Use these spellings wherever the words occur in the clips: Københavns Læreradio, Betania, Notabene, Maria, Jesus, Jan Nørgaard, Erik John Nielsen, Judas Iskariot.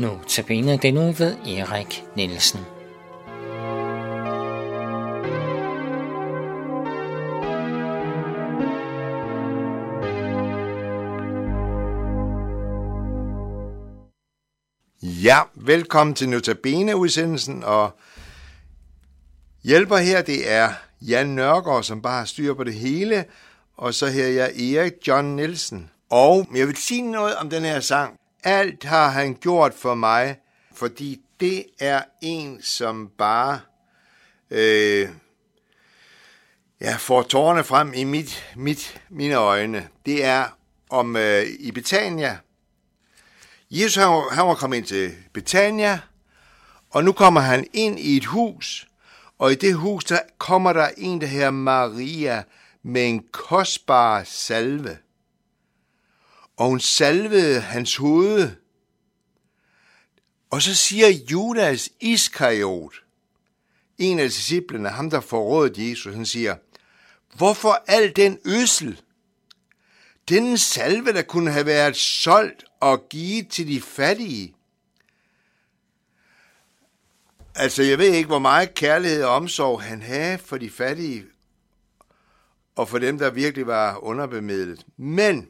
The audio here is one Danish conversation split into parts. Notabene denne uge ved Erik Nielsen. Ja, velkommen til Notabene-udsendelsen, og hjælper her, det er Jan Nørgaard, som bare har styr på det hele, og så her er Erik John Nielsen. Og jeg vil sige noget om den her sang. Alt har han gjort for mig, fordi det er en, som bare får tårerne frem i mine øjne. Det er om i Betania. Jesus han var kommet ind til Betania, og nu kommer han ind i et hus, og i det hus der kommer der en, der hedder Maria, med en kostbar salve. Og hun salvede hans hoved. Og så siger Judas Iskariot, en af disciplene, ham der forrådede Jesus, han siger, hvorfor al den ødsel? Denne salve, der kunne have været solgt og givet til de fattige. Altså, jeg ved ikke, hvor meget kærlighed og omsorg han havde for de fattige, og for dem, der virkelig var underbemidlet. Men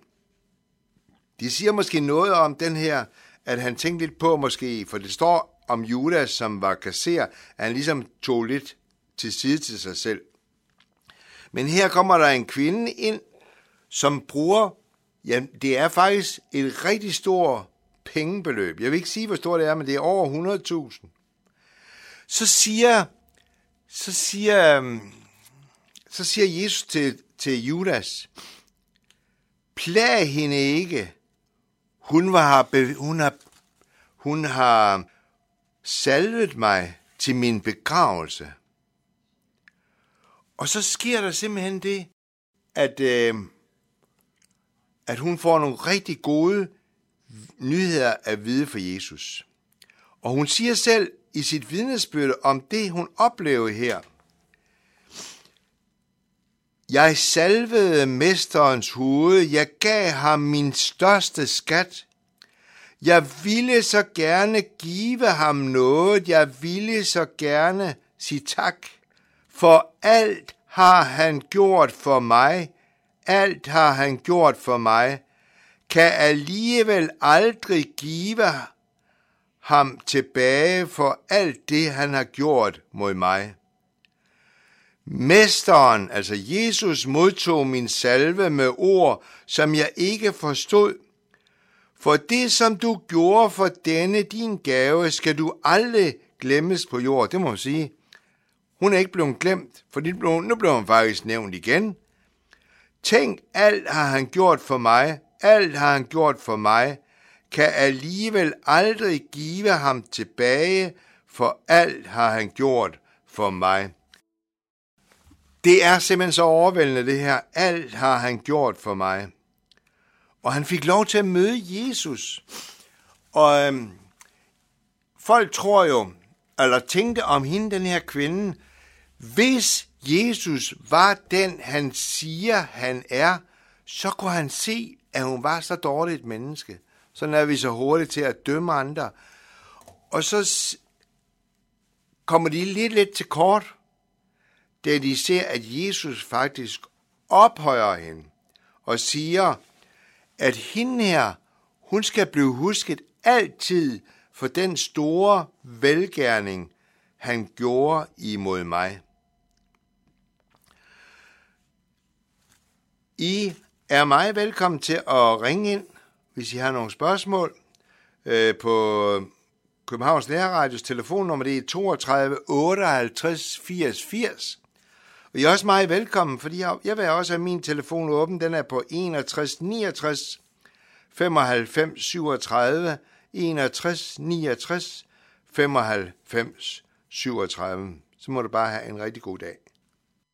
de siger måske noget om den her, at han tænkte lidt på måske, for det står om Judas, som var kasserer, at han ligesom tog lidt til side til sig selv. Men her kommer der en kvinde ind, som bruger, ja, det er faktisk et rigtig stort pengebeløb. Jeg vil ikke sige, hvor stort det er, men det er over 100.000. Så siger Jesus til Judas, plag hende ikke. Hun har salvet mig til min begravelse. Og så sker der simpelthen det, at hun får nogle rigtig gode nyheder at vide for Jesus. Og hun siger selv i sit vidnesbyrd om det, hun oplevede her. Jeg salvede mesterens hoved, jeg gav ham min største skat. Jeg ville så gerne give ham noget, jeg ville så gerne sige tak. For alt har han gjort for mig, alt har han gjort for mig, kan alligevel aldrig give ham tilbage for alt det, han har gjort mod mig. Mesteren, altså Jesus, modtog min salve med ord, som jeg ikke forstod. For det, som du gjorde for denne din gave, skal du aldrig glemmes på jord. Det må jeg sige. Hun er ikke blevet glemt, for nu blev hun faktisk nævnt igen. Tænk, alt har han gjort for mig, alt har han gjort for mig, kan alligevel aldrig give ham tilbage, for alt har han gjort for mig. Det er simpelthen så overvældende det her. Alt har han gjort for mig. Og han fik lov til at møde Jesus. Og folk tror jo, eller tænkte om hende, den her kvinde, hvis Jesus var den, han siger, han er, så kunne han se, at hun var så dårligt et menneske. Sådan er vi så hurtigt til at dømme andre. Og så kommer de lidt til kort, da de ser, at Jesus faktisk ophøjer hende og siger, at hende her, hun skal blive husket altid for den store velgerning, han gjorde imod mig. I er meget velkommen til at ringe ind, hvis I har nogle spørgsmål, på Københavns Læreradios telefonnummer, det er 32 58 80 80. Og I er også meget velkommen, fordi jeg vil også have min telefon åben. Den er på 61 69 95 37, 61 69 95 37. Så må du bare have en rigtig god dag.